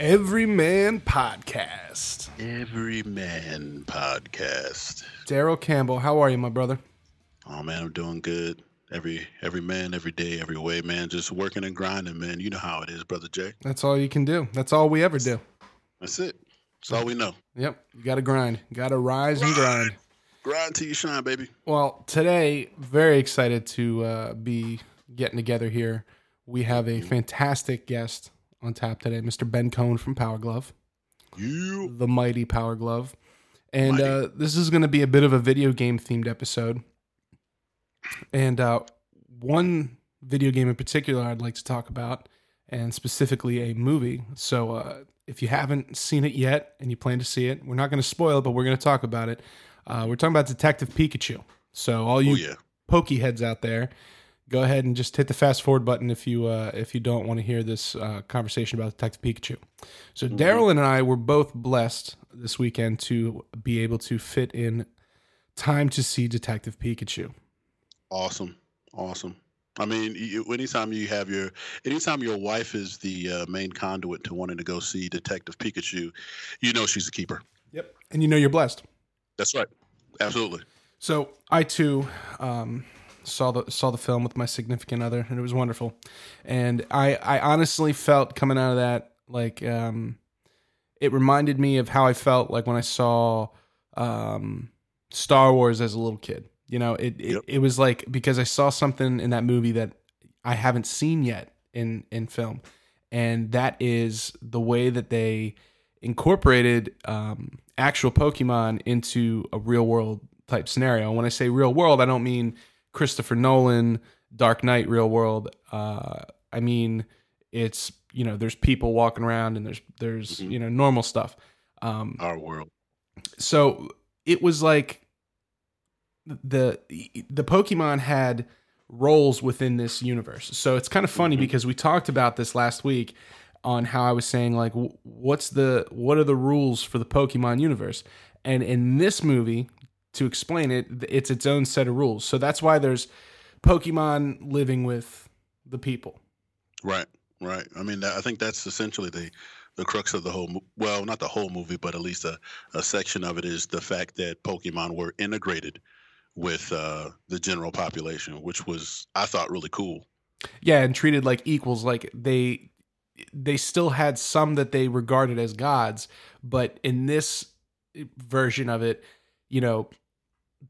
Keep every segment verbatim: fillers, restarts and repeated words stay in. Everyman Podcast. Everyman Podcast. Daryl Campbell, how are you, my brother? Oh, man, I'm doing good. Every every man, every day, every way, man. Just working and grinding, man. You know how it is, Brother Jay. That's all you can do. That's all we ever do. That's it. That's all we know. Yep. You got to grind. Got to rise grind. and grind. Grind till you shine, baby. Well, today, very excited to uh, be getting together here. We have a fantastic guest on tap today, Mister Ben Cohen from Power Glove. You. The mighty Power Glove. And uh, this is going to be a bit of a video game themed episode. And uh, one video game in particular I'd like to talk about, and specifically a movie. So uh, if you haven't seen it yet and you plan to see it, we're not going to spoil it, but we're going to talk about it. Uh, we're talking about Detective Pikachu. So all you oh, yeah. pokey heads out there, go ahead and just hit the fast forward button if you uh, if you don't want to hear this uh, conversation about Detective Pikachu. So mm-hmm. Daryl and I were both blessed this weekend to be able to fit in time to see Detective Pikachu. Awesome. Awesome. I mean, you, anytime you have your, anytime your wife is the uh, main conduit to wanting to go see Detective Pikachu, you know she's a keeper. Yep. And you know you're blessed. That's right. Absolutely. So I too um, saw the saw the film with my significant other, and it was wonderful. And I, I honestly felt coming out of that, like um, it reminded me of how I felt like when I saw um, Star Wars as a little kid. You know, it, it, yep. it was like, because I saw something in that movie that I haven't seen yet in, in film. And that is the way that they incorporated um, actual Pokemon into a real world type scenario. And when I say real world, I don't mean Christopher Nolan, Dark Knight, real world. Uh, I mean, it's, you know, there's people walking around and there's, there's mm-hmm. you know, normal stuff. Um, Our world. So it was like, The the Pokemon had roles within this universe. So it's kind of funny mm-hmm. because we talked about this last week on how I was saying, like, what's the what are the rules for the Pokemon universe? And in this movie, to explain it, it's its own set of rules. So that's why there's Pokemon living with the people. Right, right. I mean, I think that's essentially the... the crux of the whole, well, not the whole movie, but at least a, a section of it is the fact that Pokemon were integrated with uh, the general population, which was, I thought, really cool. Yeah, and treated like equals. Like they they still had some that they regarded as gods, but in this version of it, you know,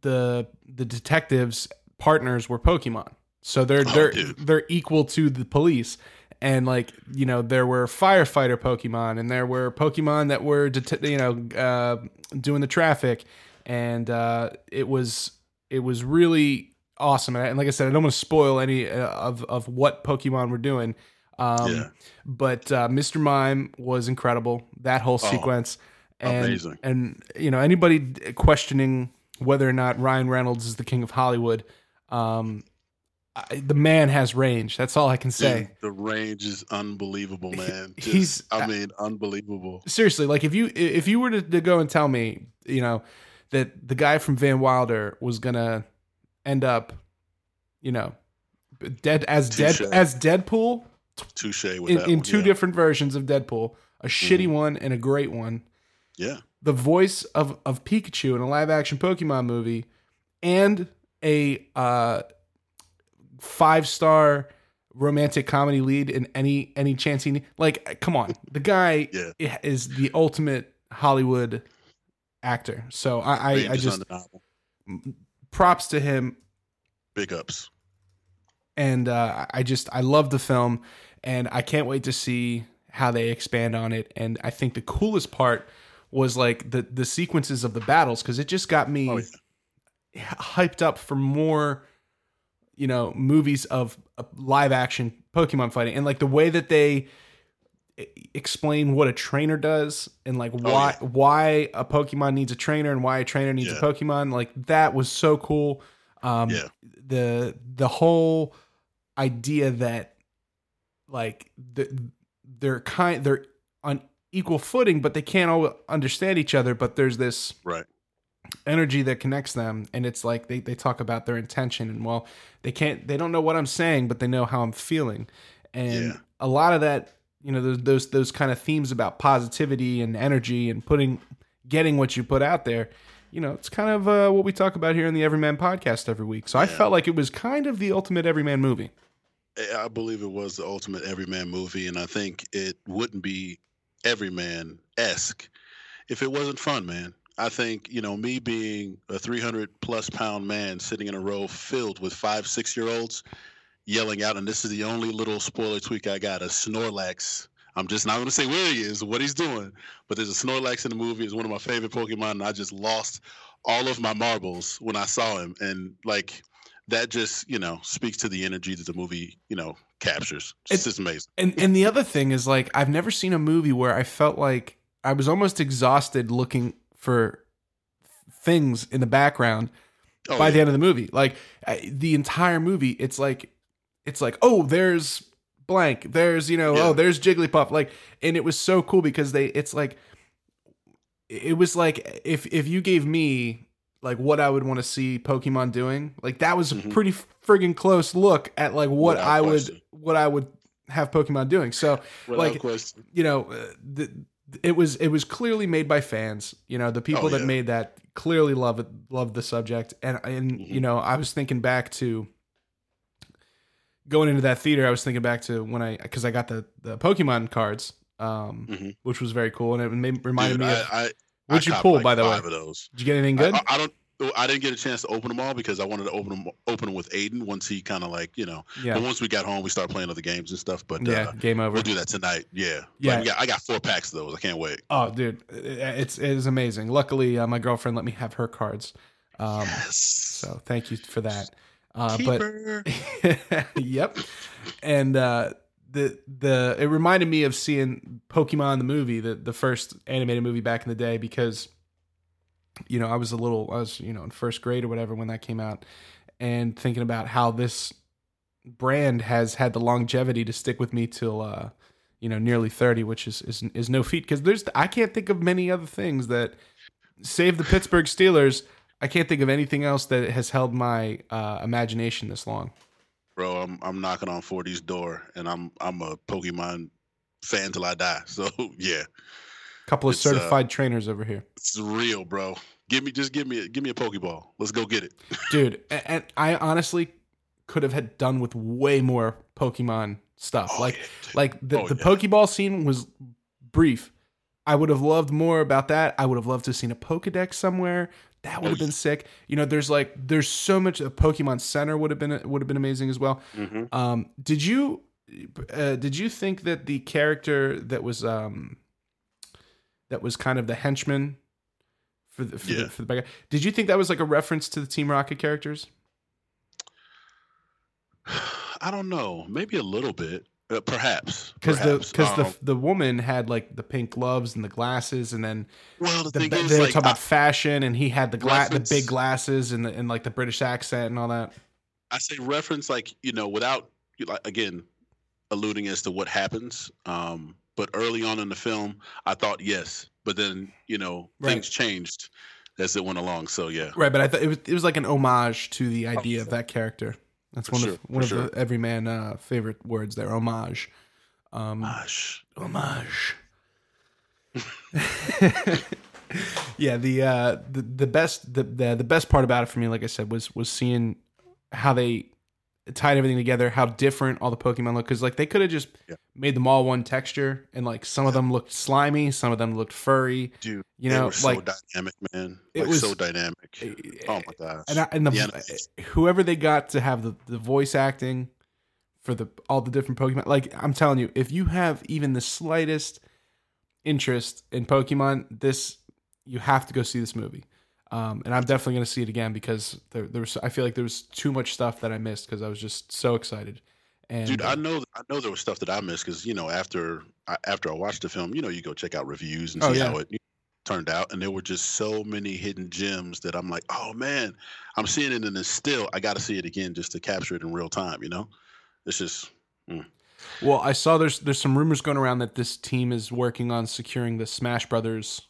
the the detectives' partners were Pokemon, so they're oh, they're dude. they're equal to the police. And, like, you know, there were firefighter Pokemon, and there were Pokemon that were, det- you know, uh, doing the traffic. And uh, it was it was really awesome. And like I said, I don't want to spoil any of, of what Pokemon were doing. Um, yeah. But uh, Mister Mime was incredible, that whole oh, sequence. And, amazing. And, you know, anybody questioning whether or not Ryan Reynolds is the king of Hollywood, um the man has range. That's all I can say. Dude, the range is unbelievable, man. Just, He's, I mean, unbelievable. Seriously, like if you if you were to, to go and tell me, you know, that the guy from Van Wilder was gonna end up, you know, dead as Touché. dead as Deadpool. Touché with in, that in one, two yeah. different versions of Deadpool, a shitty mm-hmm. one and a great one. Yeah. The voice of of Pikachu in a live action Pokemon movie, and a. Uh, five-star romantic comedy lead in any any chance he needs. Like, come on. The guy yeah. is the ultimate Hollywood actor. So I, I, I just... props to him. Big ups. And uh, I just... I love the film, and I can't wait to see how they expand on it. And I think the coolest part was, like, the, the sequences of the battles, because it just got me oh, yeah. hyped up for more... you know, movies of live action Pokemon fighting, and like the way that they explain what a trainer does, and like why, oh, yeah. why a Pokemon needs a trainer and why a trainer needs yeah. a Pokemon. Like that was so cool. Um, yeah. the, the whole idea that like the, they're kind, they're on equal footing, but they can't all understand each other, but there's this right. energy that connects them, and it's like they, they talk about their intention, and well, they can't, they don't know what I'm saying, but they know how I'm feeling, and yeah. a lot of that you know, those those those kind of themes about positivity and energy and putting, getting what you put out there. You know, it's kind of uh, what we talk about here in the Everyman podcast every week. So yeah. I felt like it was kind of the ultimate Everyman movie. I believe it was the ultimate Everyman movie, and I think it wouldn't be Everyman-esque if it wasn't fun, man. I think, you know, me being a three hundred plus pound man sitting in a row filled with five, six-year-olds yelling out, and this is the only little spoiler tweak I got, a Snorlax. I'm just not going to say where he is, what he's doing, but there's a Snorlax in the movie. It's one of my favorite Pokemon, and I just lost all of my marbles when I saw him. And, like, that just, you know, speaks to the energy that the movie, you know, captures. It's just amazing. And and the other thing is, like, I've never seen a movie where I felt like I was almost exhausted looking for things in the background oh, by yeah. the end of the movie. Like, I, the entire movie, it's like, it's like, oh, there's... blank, there's, you know, yeah. oh, there's Jigglypuff, like, and it was so cool because they, it's like, it was like, if if you gave me, like, what I would want to see Pokemon doing, like, that was mm-hmm. a pretty friggin' close look at, like, what Without I question. would, what I would have Pokemon doing, so, Without like, question. you know, the, it was, it was clearly made by fans, you know, the people oh, that yeah. made that clearly love it, love the subject, and, and mm-hmm. you know, I was thinking back to, going into that theater, I was thinking back to when I, because I got the, the Pokemon cards, um, mm-hmm. which was very cool, and it made, reminded Dude, me. Of, I, I, what'd I you pull, like, by the way? Of those. Did you get anything good? I, I don't. I didn't get a chance to open them all because I wanted to open them, open them with Aiden once he kind of like you know. Yeah. And once we got home, we started playing other games and stuff. But yeah, uh, game over. We'll do that tonight. Yeah. Yeah. Like we got, I got four packs of those. I can't wait. Oh, dude, it's it is amazing. Luckily, uh, my girlfriend let me have her cards. Um, yes. So thank you for that. Uh, but yep, and uh, the the it reminded me of seeing Pokemon the movie, the the first animated movie back in the day, because you know I was a little I was you know in first grade or whatever when that came out, and thinking about how this brand has had the longevity to stick with me till uh, you know nearly thirty, which is is, is no feat, because there's I can't think of many other things that save the Pittsburgh Steelers. I can't think of anything else that has held my uh, imagination this long. Bro, I'm I'm knocking on forty's door, and I'm I'm a Pokemon fan till I die. So yeah, couple of it's, certified uh, trainers over here. It's real, bro. Give me just give me a, give me a Pokeball. Let's go get it, dude. And I honestly could have had done with way more Pokemon stuff. Oh, like yeah. like the, oh, the yeah. Pokeball scene was brief. I would have loved more about that. I would have loved to have seen a Pokedex somewhere. That would have been sick. You know, there's like, there's so much. A Pokemon Center would have been would have been amazing as well. Mm-hmm. Um, did you uh, did you think that the character that was um, that was kind of the henchman for the for, yeah. the, for the bad guy? Did you think that was like a reference to the Team Rocket characters? I don't know. Maybe a little bit. Uh, perhaps because the because um, the the woman had like the pink gloves and the glasses, and then well the, the thing is, they were like, talking about I, fashion, and he had the gla- the big glasses and the and like the British accent and all that. I say reference like you know without like, again alluding as to what happens, um, but early on in the film I thought yes, but then you know right. things changed as it went along. So yeah, right. But I thought it was it was like an homage to the idea oh, of that character. That's one, sure, of, one of one sure. of the everyman uh, favorite words there. Homage, um, homage, homage. yeah, the, uh, the the best the, the the best part about it for me, like I said, was was seeing how they tied everything together, how different all the Pokemon look. Because like they could have just yeah. made them all one texture, and like some yeah. of them looked slimy, some of them looked furry. Dude, you know, they were like so dynamic, man. It like, was so dynamic. Oh my gosh! And, I, and the, yeah. whoever they got to have the, the voice acting for the all the different Pokemon, like I'm telling you, if you have even the slightest interest in Pokemon, this you have to go see this movie. Um, and I'm definitely going to see it again because there, there was I feel like there was too much stuff that I missed because I was just so excited. And, Dude, I know I know there was stuff that I missed because you know after after I watched the film, you know, you go check out reviews and see oh, yeah. how it. You turned out, and there were just so many hidden gems that I'm like, oh man, I'm seeing it, and it's still I got to see it again just to capture it in real time. You know, it's just. Mm. Well, I saw there's there's some rumors going around that this team is working on securing the Smash Brothers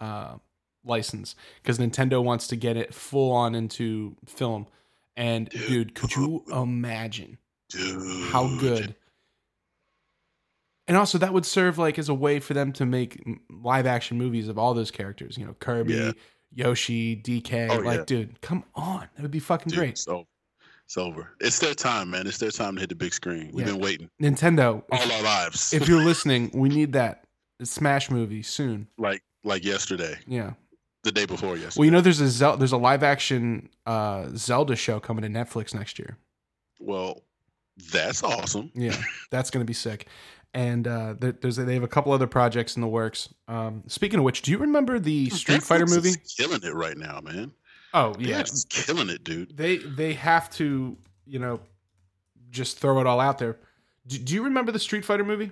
uh, license because Nintendo wants to get it full on into film. And dude, dude could you imagine dude. how good And also that would serve like as a way for them to make live action movies of all those characters, you know, Kirby, yeah. Yoshi, D K, oh, like, yeah. dude, come on. That would be fucking dude, great. It's over. It's over. It's their time, man. It's their time to hit the big screen. We've yeah. been waiting. Nintendo. All our lives. If you're listening, we need that Smash movie soon. Like like yesterday. Yeah. The day before yesterday. Well, you know, there's a Zel- there's a live action uh, Zelda show coming to Netflix next year. Well, that's awesome. Yeah, that's going to be sick. And uh, there's they have a couple other projects in the works. Um, speaking of which, do you remember the Street Netflix Fighter movie? Is killing it right now, man. Oh yeah, they're just killing it, dude. They they have to, you know, just throw it all out there. Do, do you remember the Street Fighter movie?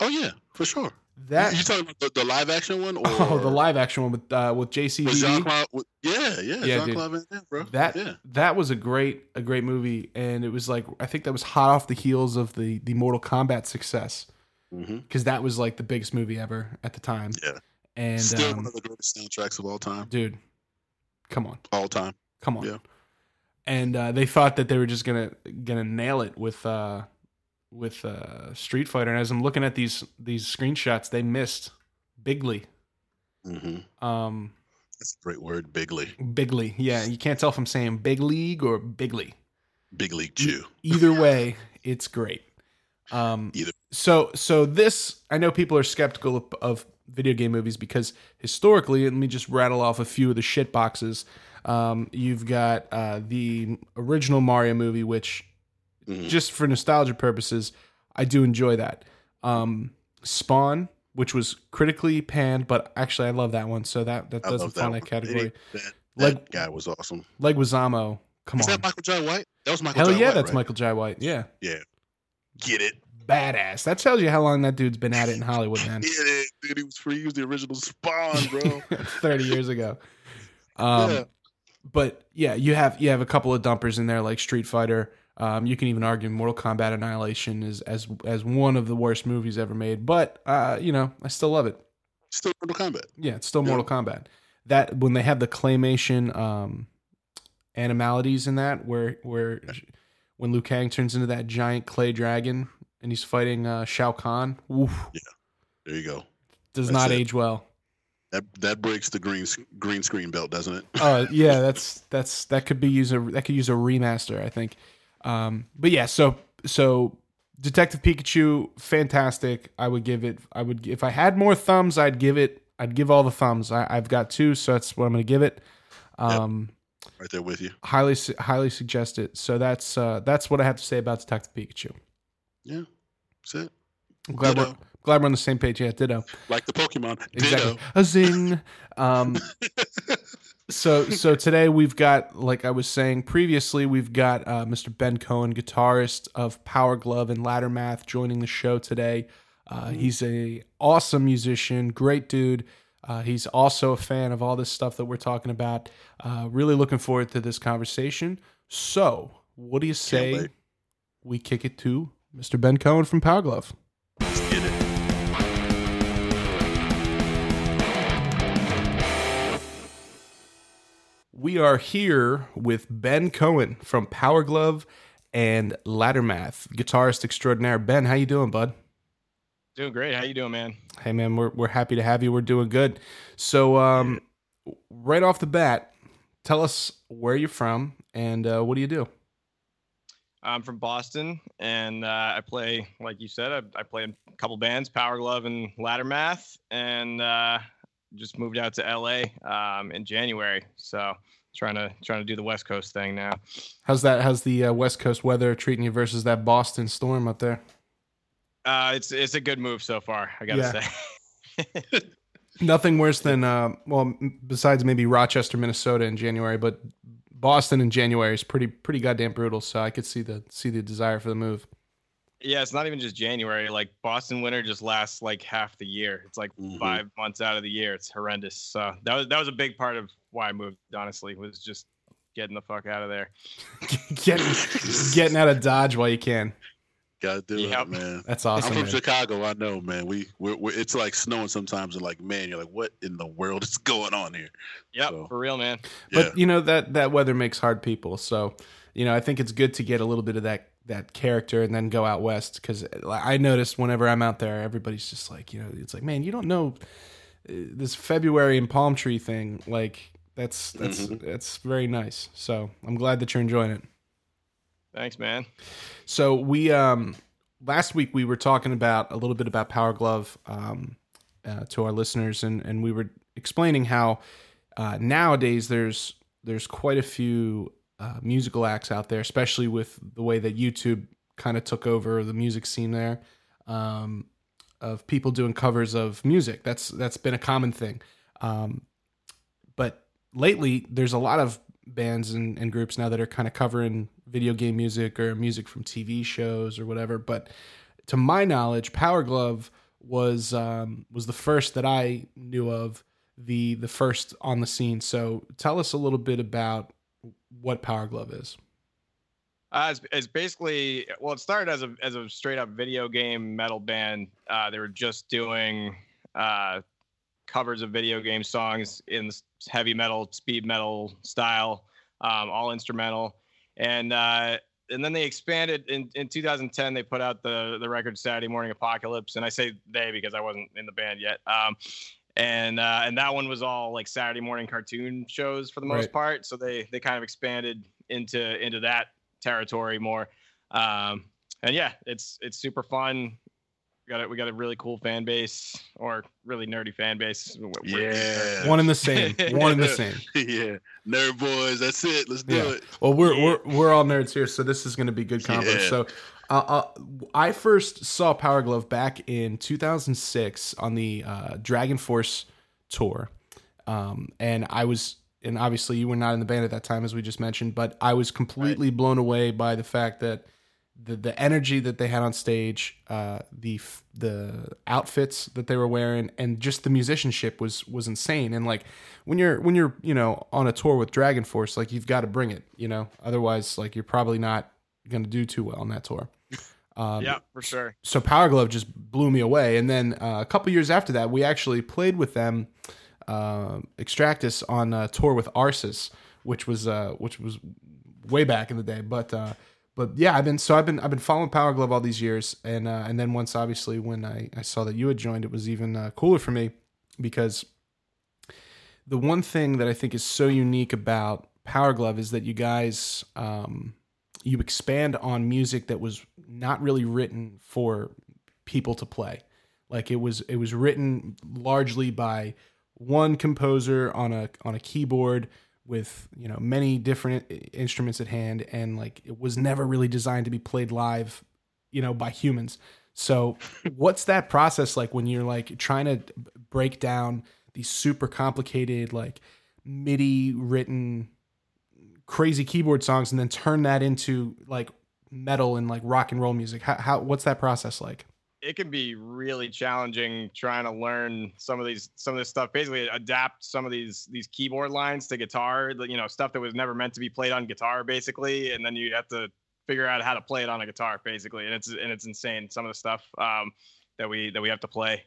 Oh yeah, for sure. That you talking about the, the live action one? Or... Oh, the live action one with uh, with J C V. Yeah, yeah, yeah, Jean-Claude Van Damme, bro. That yeah. that was a great a great movie, and it was like I think that was hot off the heels of the the Mortal Kombat success, because mm-hmm. that was like the biggest movie ever at the time. Yeah, and still um, one of the greatest soundtracks of all time, dude. Come on, all time. Come on. Yeah. And uh, they thought that they were just gonna gonna nail it with. Uh, With uh, Street Fighter, and as I'm looking at these these screenshots, they missed bigly. Mm-hmm. Um, That's a great word, bigly. Bigly, yeah. You can't tell if I'm saying big league or bigly. Big league Jew. E- either way, it's great. Um, either. So, so this I know people are skeptical of, of video game movies because historically, let me just rattle off a few of the shit boxes. Um, you've got uh, the original Mario movie, which. Mm-hmm. Just for nostalgia purposes, I do enjoy that. Um, Spawn, which was critically panned, but actually I love that one, so that, that doesn't fall in that category. That, that Leg, guy was awesome. Leguizamo, come Is on. Is that Michael Jai White? That was Michael Hell Jai yeah, White, Hell yeah, that's right? Michael Jai White, yeah. Yeah. Get it. Badass. That tells you how long that dude's been at it in Hollywood, man. Get it, dude. He was free. He was the original Spawn, bro. thirty years ago. Um, yeah. But, yeah, you have you have a couple of dumpers in there, like Street Fighter. Um, you can even argue Mortal Kombat Annihilation is as as one of the worst movies ever made, but uh, you know I still love it. Still Mortal Kombat. Yeah, it's still yeah. Mortal Kombat. That when they have the claymation um, animalities in that, where where yeah. when Liu Kang turns into that giant clay dragon and he's fighting uh, Shao Kahn. Oof, yeah, there you go. Does that's not it. Age well. That that breaks the green green screen belt, doesn't it? Oh uh, yeah, that's that's that could be use a that could use a remaster, I think. Um, but yeah, so, so Detective Pikachu, fantastic. I would give it, I would, if I had more thumbs, I'd give it, I'd give all the thumbs. I, I've got two, so that's what I'm going to give it. Um, yep. Right there with you. Highly, highly suggest it. So that's, uh, that's what I have to say about Detective Pikachu. Yeah. That's it. I'm glad we're, glad we're on the same page. Yeah. Ditto. Like the Pokemon. Ditto. Exactly. A zing. Um, So so today we've got, like I was saying previously, we've got uh, Mister Ben Cohen, guitarist of Power Glove and Lattermath, joining the show today. Uh, he's an awesome musician, great dude. Uh, he's also a fan of all this stuff that we're talking about. Uh, really looking forward to this conversation. So what do you say we kick it to Mister Ben Cohen from Power Glove? Let's get it. We are here with Ben Cohen from Power Glove and Lattermath, guitarist extraordinaire. Ben, how you doing, bud? Doing great. How you doing, man? Hey, man, we're we're happy to have you. We're doing good. So, um, right off the bat, tell us where you're from and uh, what do you do? I'm from Boston, and uh, I play, like you said, I, I play in a couple bands, Power Glove and Lattermath, and uh, just moved out to L A um, in January, so trying to trying to do the West Coast thing now. How's that? How's the uh, West Coast weather treating you versus that Boston storm up there? Uh, it's it's a good move so far, I gotta yeah. say. Nothing worse than uh, well, besides maybe Rochester, Minnesota in January, but Boston in January is pretty pretty goddamn brutal. So I could see the see the desire for the move. Yeah, it's not even just January. Like Boston winter just lasts like half the year. It's like mm-hmm. five months out of the year. It's horrendous. So that was that was a big part of why I moved. Honestly, was just getting the fuck out of there. getting getting out of Dodge while you can. Gotta do yep. it, man. That's awesome. I'm from man. Chicago. I know, man. We we're, we're it's like snowing sometimes, and like, man, you're like, what in the world is going on here? Yep, so, for real, man. But yeah. you know that that weather makes hard people. So you know, I think it's good to get a little bit of that. that character and then go out west. Because I noticed whenever I'm out there, everybody's just like, you know, it's like, man, you don't know this February and palm tree thing. Like that's, that's, mm-hmm. that's very nice. So I'm glad that you're enjoying it. Thanks, man. So we, um, last week we were talking about a little bit about Power Glove, um, uh, to our listeners. And, and we were explaining how, uh, nowadays there's, there's quite a few, Uh, musical acts out there, especially with the way that YouTube kind of took over the music scene there, um, of people doing covers of music. That's that's been a common thing. Um, but lately, there's a lot of bands and, and groups now that are kind of covering video game music or music from T V shows or whatever. But to my knowledge, Power Glove was um, was the first that I knew of, the the first on the scene. So tell us a little bit about what Power Glove is. Uh, it's, it's basically, well, it started as a as a straight up video game metal band. Uh, they were just doing uh, covers of video game songs in heavy metal, speed metal style, um, all instrumental. And uh, and then they expanded in, in two thousand ten. They put out the the record Saturday Morning Apocalypse, and I say they because I wasn't in the band yet. Um, And uh, and that one was all like Saturday morning cartoon shows for the most right. part. So they they kind of expanded into into that territory more. Um, and yeah, it's it's super fun. We got it. We got a really cool fan base, or really nerdy fan base. Yeah, one in the same. One in the same. Yeah, nerd boys. That's it. Let's do yeah. it. Well, we're yeah. we're we're all nerds here, so this is going to be good convo. Yeah. So. Uh, I first saw Power Glove back in two thousand six on the uh, Dragon Force tour, um, and I was, and obviously you were not in the band at that time, as we just mentioned, but I was completely right. blown away by the fact that the the energy that they had on stage, uh, the the outfits that they were wearing, and just the musicianship was was insane. And like when you're when you're you know on a tour with Dragon Force, like you've got to bring it, you know, otherwise like you're probably not going to do too well on that tour. Um, yeah, for sure. So Power Glove just blew me away. And then uh, a couple years after that, we actually played with them, uh, Extractus, on a tour with Arsis, which was uh, which was way back in the day. But uh, but yeah, I've been so I've been I've been following Power Glove all these years, and uh, and then once obviously when I, I saw that you had joined, it was even uh, cooler for me, because the one thing that I think is so unique about Power Glove is that you guys. Um, You expand on music that was not really written for people to play. Like it was, it was written largely by one composer on a on a keyboard with, you know, many different instruments at hand, and like it was never really designed to be played live, you know, by humans. So, what's that process like when you're like trying to break down these super complicated like MIDI written crazy keyboard songs and then turn that into like metal and like rock and roll music? How, how, what's that process like? It can be really challenging trying to learn some of these, some of this stuff, basically adapt some of these, these keyboard lines to guitar, you know, stuff that was never meant to be played on guitar basically. And then you have to figure out how to play it on a guitar basically. And it's, and it's insane. Some of the stuff um, that we, that we have to play.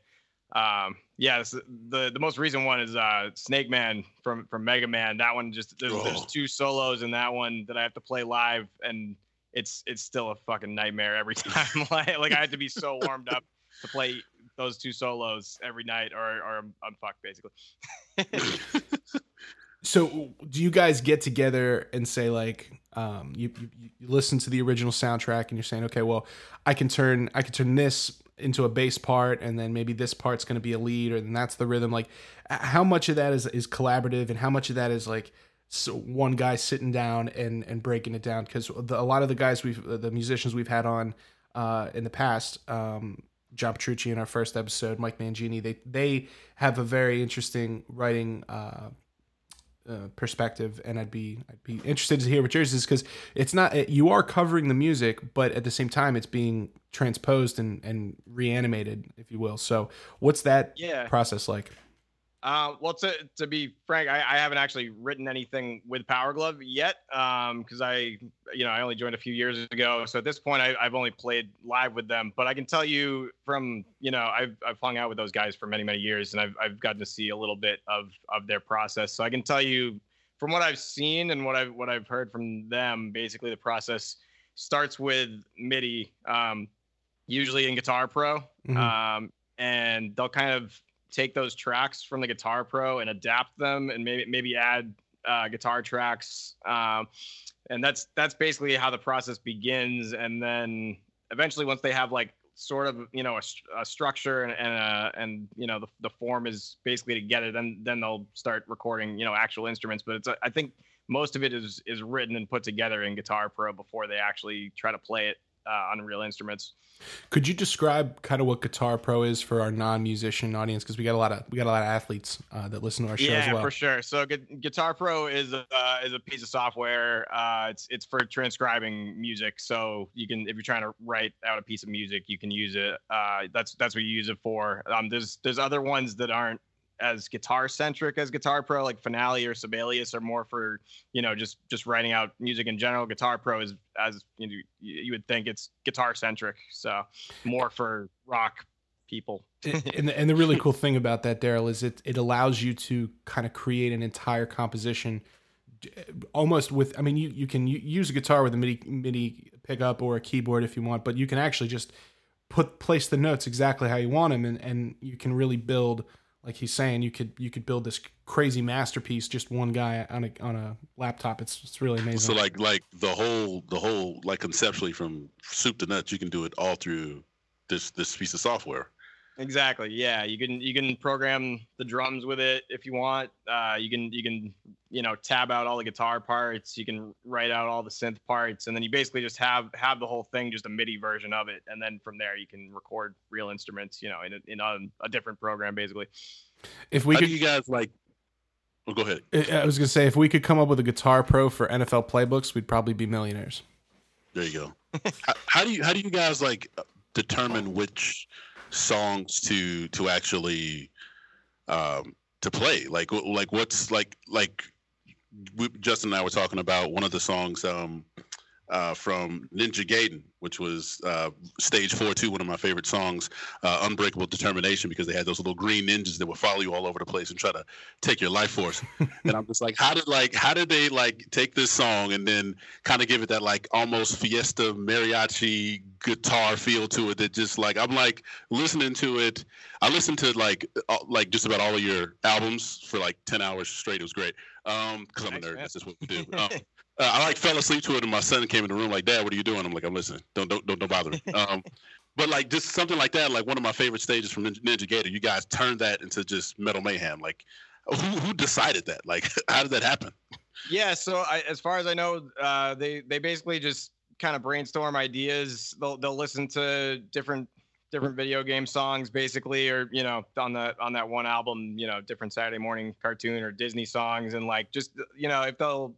Um, yeah, this, the the most recent one is uh, Snake Man from from Mega Man. That one just there's, oh. there's two solos in that one that I have to play live, and it's it's still a fucking nightmare every time. like, like I have to be so warmed up to play those two solos every night, or or I'm, I'm fucked basically. So, do you guys get together and say like um, you, you you listen to the original soundtrack and you're saying, okay, well, I can turn I can turn this into a bass part, and then maybe this part's going to be a lead, or then that's the rhythm. Like how much of that is, is collaborative, and how much of that is like so one guy sitting down and, and breaking it down? Cause the, a lot of the guys we've, the musicians we've had on uh, in the past, um, John Petrucci in our first episode, Mike Mangini, they, they have a very interesting writing uh, uh, perspective. And I'd be, I'd be interested to hear what yours is, cause it's not, you are covering the music, but at the same time it's being transposed and, and reanimated, if you will. So what's that yeah. process like? Uh, well, to, to be frank, I, I haven't actually written anything with Power Glove yet. Um, cause I, you know, I only joined a few years ago. So at this point I, I've only played live with them, but I can tell you from, you know, I've, I've hung out with those guys for many, many years, and I've, I've gotten to see a little bit of, of their process. So I can tell you from what I've seen and what I've, what I've heard from them, basically the process starts with MIDI, um, usually in Guitar Pro. Mm-hmm. Um, and they'll kind of take those tracks from the Guitar Pro and adapt them and maybe maybe add uh, guitar tracks. Um, and that's that's basically how the process begins. And then eventually, once they have like sort of, you know, a, a structure and and, uh, and you know, the, the form is basically together, then then they'll start recording, you know, actual instruments. But it's, I think most of it is is written and put together in Guitar Pro before they actually try to play it uh, on real instruments. Could you describe kind of what Guitar Pro is for our non-musician audience? Because we got a lot of we got a lot of athletes uh, that listen to our show yeah, as well. Yeah, for sure. So Gu- Guitar Pro is uh, is a piece of software. Uh, it's it's for transcribing music. So you can, if you're trying to write out a piece of music, you can use it. Uh, that's that's what you use it for. Um, there's there's other ones that aren't as guitar centric as Guitar Pro, like Finale or Sibelius, are more for, you know, just just writing out music in general. Guitar Pro is, as you know, you would think, it's guitar centric, so more for rock people. and, the, and the really cool thing about that, Daryl, is it it allows you to kind of create an entire composition almost with, I mean, you, you can use a guitar with a MIDI MIDI pickup or a keyboard if you want, but you can actually just put place the notes exactly how you want them, and, and you can really build, like he's saying, you could you could build this crazy masterpiece, just one guy on a on a laptop. It's it's really amazing. So like like the whole the whole like conceptually from soup to nuts, you can do it all through this this piece of software. Exactly. Yeah, you can you can program the drums with it if you want. Uh, you can you can you know tab out all the guitar parts. You can write out all the synth parts, and then you basically just have have the whole thing, just a MIDI version of it. And then from there, you can record real instruments, you know, in a, in a, a different program, basically. If we How could, do you guys like? Well, go ahead. I was gonna say, if we could come up with a Guitar Pro for N F L playbooks, we'd probably be millionaires. There you go. How do you how do you guys like determine which songs to to actually um, to play? Like like what's like like we, Justin and I were talking about one of the songs um, uh, from Ninja Gaiden, which was uh, stage four too, one of my favorite songs, uh, Unbreakable Determination, because they had those little green ninjas that would follow you all over the place and try to take your life force. And I'm just like, how did like how did they like take this song and then kind of give it that like almost fiesta mariachi guitar feel to it, that just like, I'm like listening to it. I listened to like uh, like just about all of your albums for like ten hours straight. It was great. Um, because I'm a nerd. That's just what we do. Um, Uh, I like fell asleep to it, and my son came in the room like, "Dad, what are you doing?" I'm like, "I'm listening. Don't don't don't, don't bother me." Um, but like just something like that, like one of my favorite stages from Ninja Gaiden. You guys turned that into just metal mayhem. Like, who who decided that? Like, how did that happen? Yeah, so I, as far as I know, uh, they they basically just kind of brainstorm ideas. They'll they'll listen to different different video game songs, basically, or you know, on the on that one album, you know, different Saturday morning cartoon or Disney songs, and like just you know, if they'll.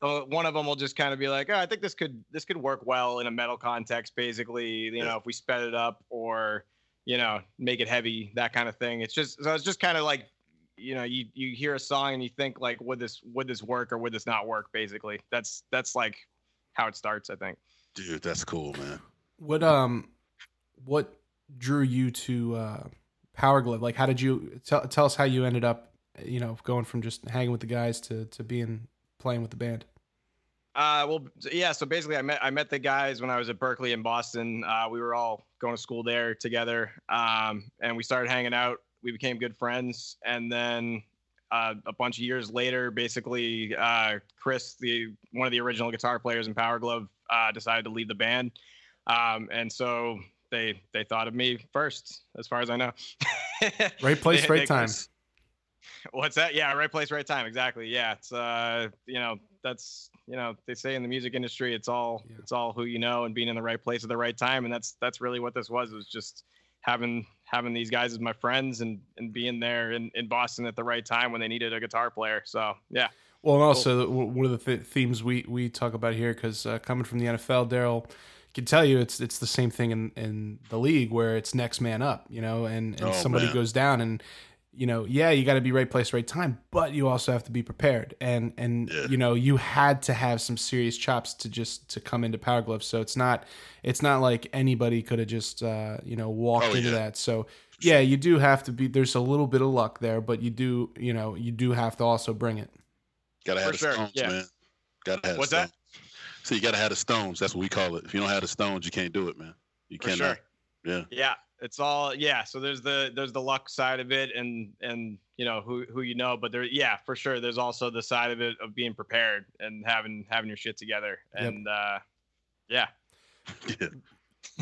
One of them will just kind of be like, oh, I think this could this could work well in a metal context, basically, you know, if we sped it up or, you know, make it heavy, that kind of thing. It's just so it's just kind of like, you know, you, you hear a song and you think like, would this would this work or would this not work? Basically, that's that's like how it starts, I think. Dude, that's cool, man. What um, what drew you to uh, Power Glove? Like, how did you tell tell us how you ended up, you know, going from just hanging with the guys to to being playing with the band? Uh, well, yeah. So basically, I met I met the guys when I was at Berklee in Boston. Uh, we were all going to school there together, um, and we started hanging out. We became good friends, and then uh, a bunch of years later, basically, uh, Chris, the one of the original guitar players in Power Glove, uh, decided to leave the band, um, and so they they thought of me first, as far as I know. Right place, they, right they, time. Chris, What's that? Yeah, right place, right time. Exactly. Yeah, it's uh, you know, that's you know, they say in the music industry, it's all yeah. it's all who you know and being in the right place at the right time, and that's that's really what this was. It was just having having these guys as my friends and, and being there in, in Boston at the right time when they needed a guitar player. So yeah. Well, and also cool. One of the th- themes we, we talk about here, because uh, coming from the N F L, Daryl can tell you it's it's the same thing in, in the league where it's next man up, you know, and, and oh, somebody man. goes down and. You know, yeah, you got to be right place, right time, but you also have to be prepared. And, and yeah. you know, you had to have some serious chops to just to come into Power Glove. So it's not it's not like anybody could have just, uh, you know, walked oh, into yeah. that. So, yeah, you do have to be there's a little bit of luck there, but you do, you know, you do have to also bring it. Got to have a sure. stones, yeah. man. Got to have What's that? So you got to have the stones. That's what we call it. If you don't have the stones, you can't do it, man. You For cannot. Sure. Yeah. Yeah. It's all, yeah. So there's the, there's the luck side of it and, and, you know, who, who, you know, but there, yeah, for sure. There's also the side of it of being prepared and having, having your shit together. And, yep. uh, yeah. yeah.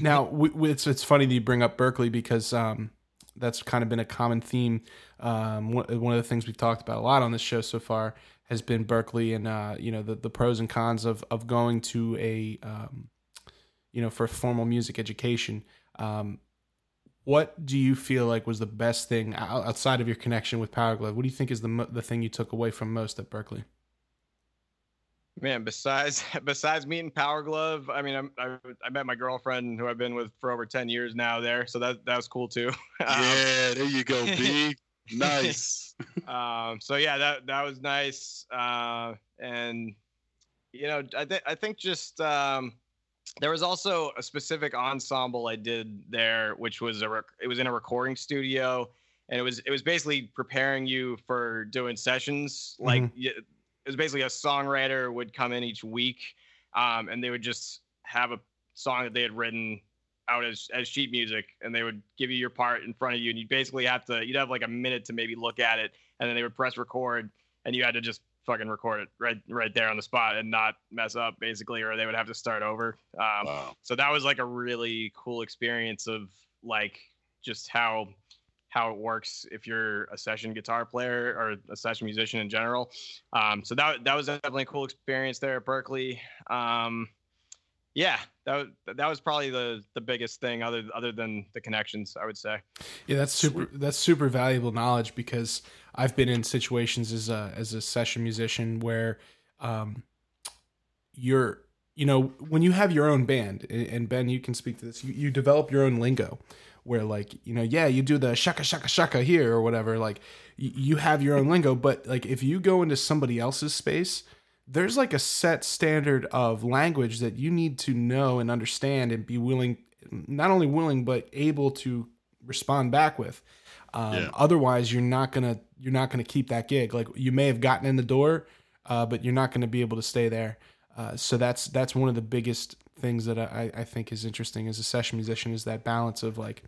Now we, we, it's, it's funny that you bring up Berklee because, um, that's kind of been a common theme. Um, one of the things we've talked about a lot on this show so far has been Berklee and, uh, you know, the, the pros and cons of, of going to a, um, you know, for formal music education. Um, What do you feel like was the best thing outside of your connection with Power Glove? What do you think is the the thing you took away from most at Berklee? Man, besides besides meeting Power Glove, I mean, I'm, I I met my girlfriend who I've been with for over ten years now there, so that that was cool too. Yeah, um, there you go, B. Nice. um, so yeah, that that was nice, uh, and you know, I think I think just. Um, There was also a specific ensemble I did there, which was a rec- it was in a recording studio, and it was it was basically preparing you for doing sessions. Like mm-hmm. it was basically a songwriter would come in each week, um, and they would just have a song that they had written out as as sheet music, and they would give you your part in front of you, and you'd basically have to you'd have like a minute to maybe look at it, and then they would press record, and you had to just fucking record it right right there on the spot and not mess up basically, or they would have to start over. Um wow. So that was like a really cool experience of like just how how it works if you're a session guitar player or a session musician in general. Um so that that was definitely a cool experience there at Berklee. Um yeah, that that was probably the the biggest thing other other than the connections, I would say. Yeah, that's super that's super valuable knowledge because I've been in situations as a as a session musician where um you're you know when you have your own band, and Ben, you can speak to this, you, you develop your own lingo where like, you know, yeah, you do the shaka shaka shaka here or whatever, like you, you have your own lingo, but like if you go into somebody else's space, there's like a set standard of language that you need to know and understand and be willing, not only willing, but able to respond back with. Um, yeah. Otherwise you're not going to, you're not going to keep that gig. Like you may have gotten in the door, uh, but you're not going to be able to stay there. Uh, so that's, that's one of the biggest things that I, I think is interesting as a session musician is that balance of like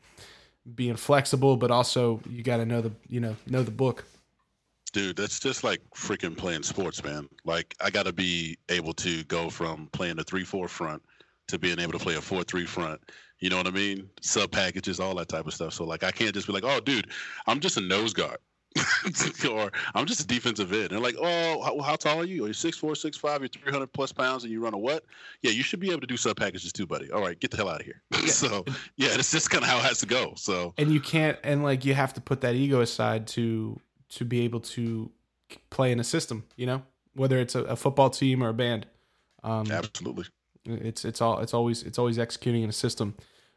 being flexible, but also you got to know the, you know, know the book. Dude, that's just like freaking playing sports, man. Like, I got to be able to go from playing a three four front to being able to play a four three front. You know what I mean? Sub packages, all that type of stuff. So, like, I can't just be like, oh, dude, I'm just a nose guard. Or I'm just a defensive end. And they're like, oh, how, how tall are you? Are you six four, six five, you're three hundred plus pounds, and you run a what? Yeah, you should be able to do sub packages too, buddy. All right, get the hell out of here. Yeah. So, yeah, that's just kind of how it has to go. So, and you can't, and like, you have to put that ego aside to, to be able to play in a system, you know, whether it's a, a football team or a band. Um, Absolutely. It's, it's all, it's always, it's always executing in a system.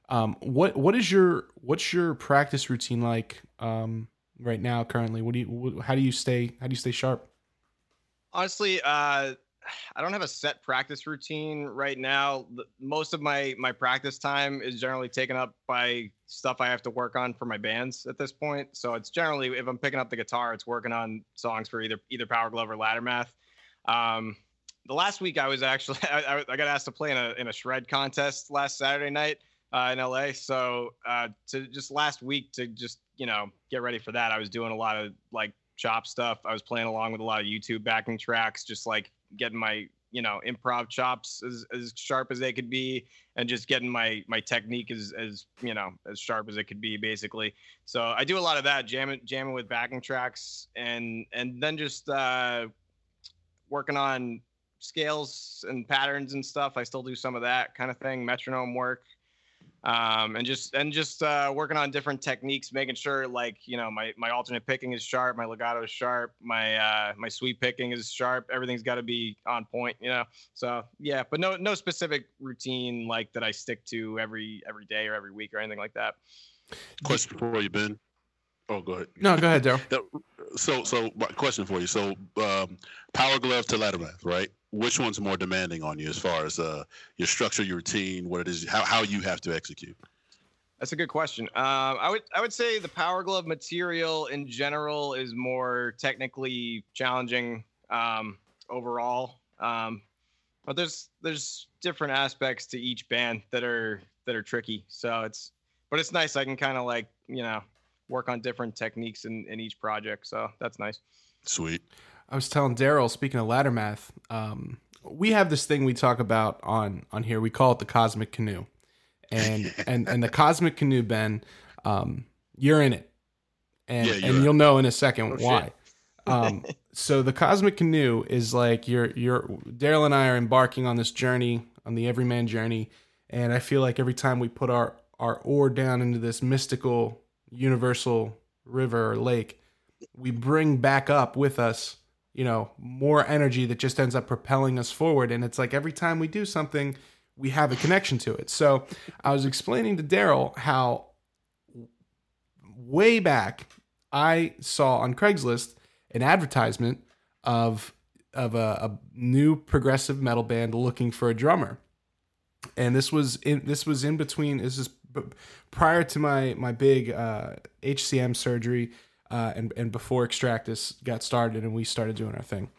Um, what, what is your, what's your practice routine like, um, right now, currently? What do you, how do you stay, how do you stay sharp? Honestly, uh, I don't have a set practice routine right now. Most of my, my practice time is generally taken up by stuff I have to work on for my bands at this point. So it's generally, if I'm picking up the guitar, it's working on songs for either either Power Glove or Lattermath. Um, the last week I was actually, I, I, I got asked to play in a in a shred contest last Saturday night uh, in L A. So uh, to just last week to just, you know, get ready for that, I was doing a lot of like chop stuff. I was playing along with a lot of YouTube backing tracks, just like getting my, you know, improv chops as, as sharp as they could be, and just getting my my technique as, as you know, as sharp as it could be, basically. So I do a lot of that, jamming jamming with backing tracks, and and then just uh, working on scales and patterns and stuff. I still do some of that kind of thing, metronome work, um, and just and just uh, working on different techniques, making sure like, you know, my my alternate picking is sharp, my legato is sharp, my uh, my sweep picking is sharp. Everything's got to be on point, you know. So yeah, but no no specific routine like that I stick to every every day or every week or anything like that. Question for you, Ben. Oh, go ahead. No, go ahead, Daryl. So so question for you. So um, Power Glove to Lattermath, right? Which one's more demanding on you as far as uh, your structure, your routine, what it is, how, how you have to execute? That's a good question. Um, I would I would say the Power Glove material in general is more technically challenging um, overall. Um, But there's there's different aspects to each band that are that are tricky. So it's but it's nice. I can kind of like, you know, work on different techniques in, in each project. So that's nice. Sweet. I was telling Daryl, speaking of Lattermath, um, we have this thing we talk about on on here. We call it the Cosmic Canoe. And and, and the Cosmic Canoe, Ben, um, you're in it. And, yeah, and you'll know in a second oh, why. um, so the Cosmic Canoe is like you're you're Daryl and I are embarking on this journey, on the everyman journey. And I feel like every time we put our, our oar down into this mystical, universal river or lake, we bring back up with us, you know, more energy that just ends up propelling us forward. And it's like every time we do something, we have a connection to it. So I was explaining to Daryl how way back I saw on Craigslist an advertisement of of a, a new progressive metal band looking for a drummer. And this was in this was in between this is prior to my my big uh, H C M surgery. Uh, and, and before Extractus got started and we started doing our thing.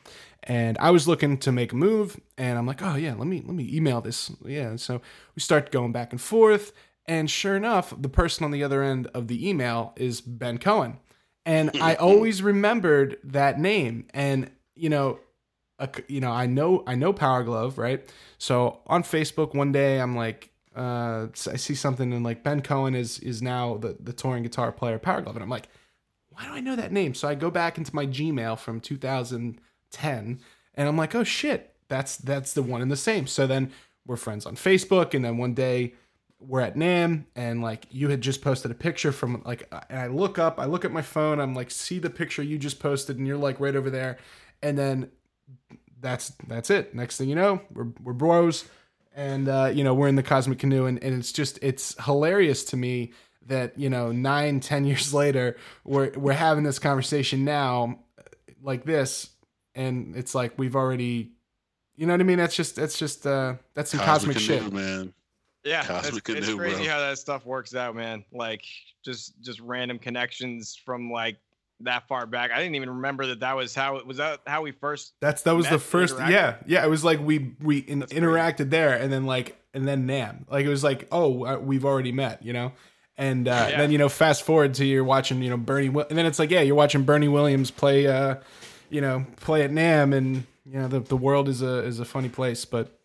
And I was looking to make a move and I'm like, oh yeah, let me let me email this. Yeah, and so we start going back and forth. And sure enough, the person on the other end of the email is Ben Cohen. And I always remembered that name. And, you know, a, you know, I know I know Power Glove, right? So on Facebook one day I'm like, uh, I see something and like Ben Cohen is is now the, the touring guitar player of Power Glove. And I'm like, why do I know that name? So I go back into my Gmail from two thousand ten and I'm like, oh shit, that's, that's the one and the same. So then we're friends on Facebook. And then one day we're at NAMM and like, you had just posted a picture from like, and I look up, I look at my phone. I'm like, see the picture you just posted and you're like right over there. And then that's, that's it. Next thing you know, we're, we're bros. And, uh, you know, we're in the Cosmic Canoe and, and it's just, it's hilarious to me that, you know, nine, ten years later, we're we're having this conversation now like this. And it's like, we've already, you know what I mean? That's just, that's just, uh, that's some cosmic, cosmic canoe, shit, man. Yeah. Cosmic it's, canoe, it's crazy, bro, how that stuff works out, man. Like just, just random connections from like that far back. I didn't even remember that that was how it was that how we first, that's, that was the first. Yeah. Yeah. It was like, we, we in, interacted crazy. there and then like, and then NAMM, like, it was like, oh, we've already met, you know? And uh, yeah. then, you know, fast forward to you're watching, you know, Bernie. And then it's like, yeah, you're watching Bernie Williams play, uh, you know, play at NAMM. And, you know, the, the world is a is a funny place. But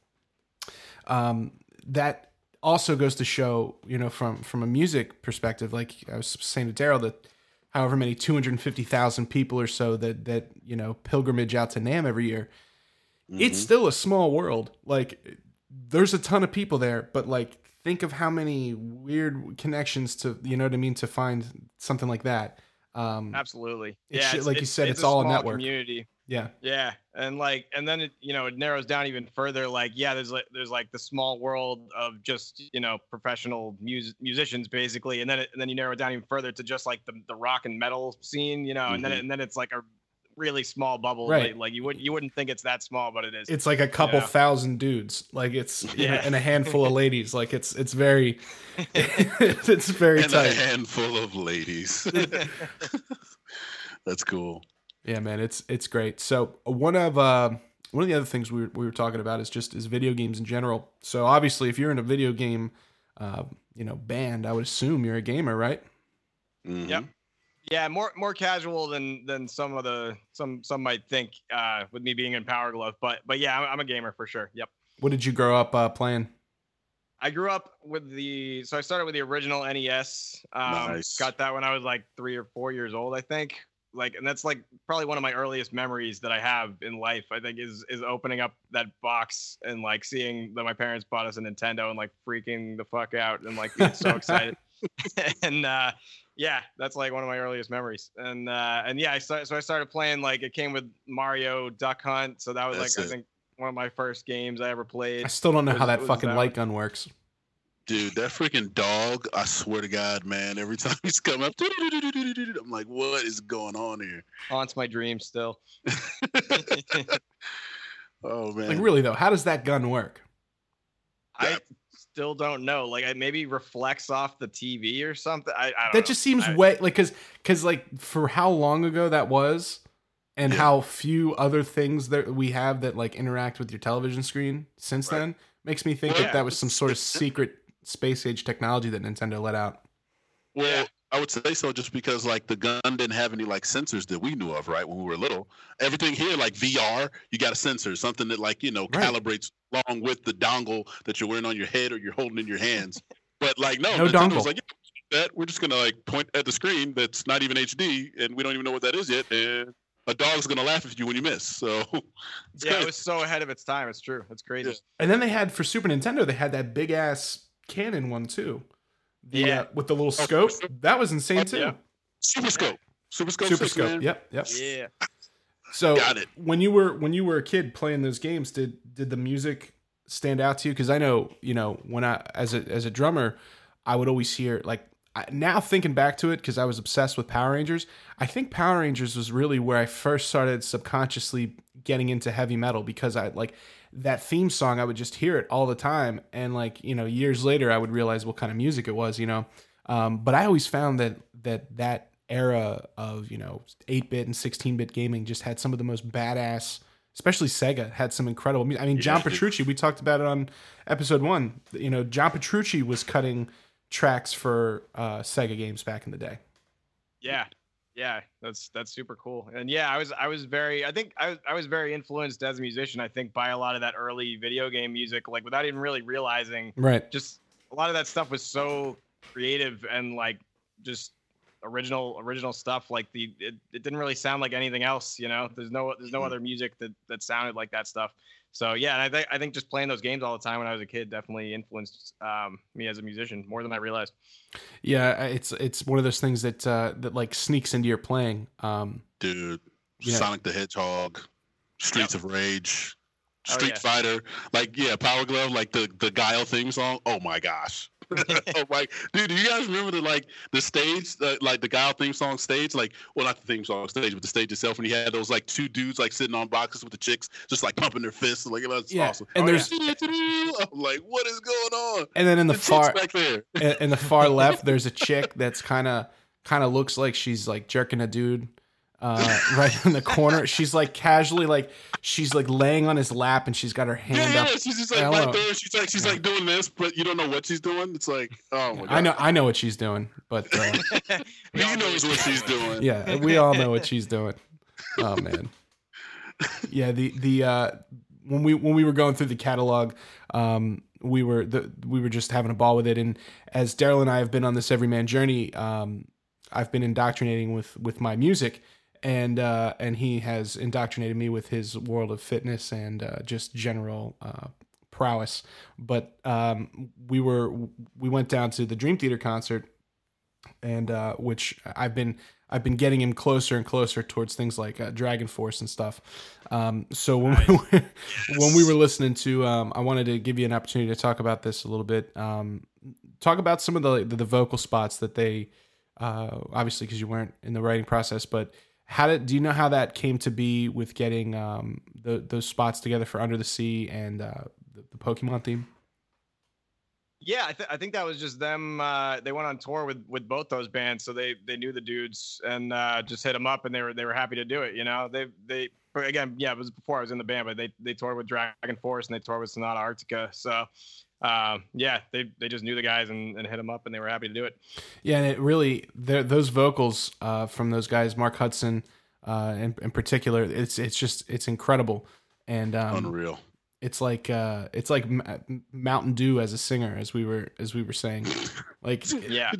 um, that also goes to show, you know, from, from a music perspective, like I was saying to Daryl, that however many two hundred fifty thousand people or so that, that, you know, pilgrimage out to NAMM every year, mm-hmm. It's still a small world. Like there's a ton of people there, but like, think of how many weird connections to, you know what I mean, to find something like that. Um, Absolutely. It's yeah. Shit, it's, like it's, you said, it's, it's a all a network community. Yeah. Yeah. And like, and then it, you know, it narrows down even further. Like, yeah, there's like, there's like the small world of just, you know, professional mus- musicians basically. And then, it, and then you narrow it down even further to just like the, the rock and metal scene, you know, mm-hmm. and then, it, and then it's like a really small bubble. Right. Like, like you wouldn't, you wouldn't think it's that small, but it is. It's like a couple you know? thousand dudes. Like it's yeah. and a handful of ladies. Like it's, it's very, it's very and tight. A handful of ladies. That's cool. Yeah, man. It's, it's great. So one of, uh, one of the other things we were, we were talking about is just, is video games in general. So obviously if you're in a video game, uh, you know, band, I would assume you're a gamer, right? Mm-hmm. Yep. Yeah, more more casual than than some of the some some might think uh, with me being in Power Glove, but but yeah, I'm, I'm a gamer for sure. Yep. What did you grow up uh, playing? I grew up with the so I started with the original N E S. Um, nice. Got that when I was like three or four years old, I think. Like, and that's like probably one of my earliest memories that I have in life. I think is is opening up that box and like seeing that my parents bought us a Nintendo and like freaking the fuck out and like being so excited. and uh, yeah, that's like one of my earliest memories. And uh, and yeah, I start, so I started playing like it came with Mario, Duck Hunt. So that was that's like it. I think one of my first games I ever played. I still don't know was, how that fucking that light gun works. Dude, that freaking dog! I swear to God, man! Every time he's coming up, I'm like, what is going on here? Haunts my dreams still. Oh man! Like really though, how does that gun work? I. That- Still don't know. Like, I maybe reflects off the T V or something. I, I don't that know. Just seems I, way like because because like for how long ago that was, and yeah. how few other things that we have that like interact with your television screen since right. then makes me think well, that yeah. that was some sort of secret space age technology that Nintendo let out. Well, yeah. I would say so just because like the gun didn't have any like sensors that we knew of, right? When we were little, everything here, like V R, you got a sensor, something that like, you know, right. calibrates along with the dongle that you're wearing on your head or you're holding in your hands. But like, no, no dongle. Like, yeah, that we're just going to like point at the screen. That's not even H D. And we don't even know what that is yet. And a dog's going to laugh at you when you miss. So it's yeah, crazy. It was so ahead of its time. It's true. It's crazy. Yeah. And then they had for Super Nintendo, they had that big ass Canon one too. Yeah, uh, with the little scope, that was insane too. Yeah. Super scope, super scope, super scope. Man. Yep, yep. Yeah. So Got it. when you were when you were a kid playing those games, did did the music stand out to you? Because I know you know when I as a as a drummer, I would always hear like I, now thinking back to it because I was obsessed with Power Rangers. I think Power Rangers was really where I first started subconsciously getting into heavy metal because I like. That theme song, I would just hear it all the time. And like, you know, years later, I would realize what kind of music it was, you know. Um, but I always found that that that era of, you know, eight-bit and sixteen-bit gaming just had some of the most badass, especially Sega, had some incredible music. I mean, John Petrucci, we talked about it on episode one. You know, John Petrucci was cutting tracks for uh, Sega games back in the day. Yeah. Yeah, that's that's super cool. And yeah, I was I was very I think I was I was very influenced as a musician, I think, by a lot of that early video game music, like without even really realizing. Right. Just a lot of that stuff was so creative and like just original original stuff. Like the it, it didn't really sound like anything else, you know. There's no there's no other music that, that sounded like that stuff. So yeah, and I think I think just playing those games all the time when I was a kid definitely influenced um, me as a musician more than I realized. Yeah, it's it's one of those things that uh, that like sneaks into your playing. Um, Dude, yeah. Sonic the Hedgehog, Streets yep. of Rage, Street oh, yeah. Fighter, like yeah, Power Glove, like the the Guile theme song. Oh my gosh. Oh my, dude, do you guys remember the like the stage, the, like the Guile theme song stage? Like, well, not the theme song stage, but the stage itself. And he had those like two dudes like sitting on boxes with the chicks, just like pumping their fists. Like, that's yeah. awesome. And oh, there's yeah. I'm like, what is going on? And then in the, the far back there, in, in the far left, there's a chick that's kind of kind of looks like she's like jerking a dude. Uh, right in the corner, she's like casually, like she's like laying on his lap, and she's got her hand yeah, up. Yeah, she's just like right know. there. She's like she's yeah. like doing this, but you don't know what she's doing. It's like, oh my God. I know, I know what she's doing, but uh, he knows what she's doing. Yeah, we all know what she's doing. Oh man, yeah. The the uh, when we when we were going through the catalog, um, we were the we were just having a ball with it, and as Daryl and I have been on this everyman journey, um, I've been indoctrinating with with my music. And uh, and he has indoctrinated me with his world of fitness and uh, just general uh, prowess. But um, we were we went down to the Dream Theater concert, and uh, which I've been I've been getting him closer and closer towards things like uh, Dragon Force and stuff. Um, so when we were, yes. when we were listening to, um, I wanted to give you an opportunity to talk about this a little bit. Um, talk about some of the the, the vocal spots that they uh, obviously because you weren't in the writing process, but How did do you know how that came to be with getting um, the, those spots together for Under the Sea and uh, the, the Pokemon theme? Yeah, I, th- I think that was just them. Uh, they went on tour with, with both those bands, so they they knew the dudes and uh, just hit them up, and they were they were happy to do it. You know, they they again, yeah, it was before I was in the band, but they they toured with Dragon Force and they toured with Sonata Arctica, so. Um, yeah, they, they just knew the guys and, and hit them up and they were happy to do it. Yeah. And it really, those vocals, uh, from those guys, Mark Hudson, uh, in, in particular, it's, it's just, it's incredible. And, um, unreal. It's like, uh, it's like M- Mountain Dew as a singer, as we were, as we were saying, like, yeah,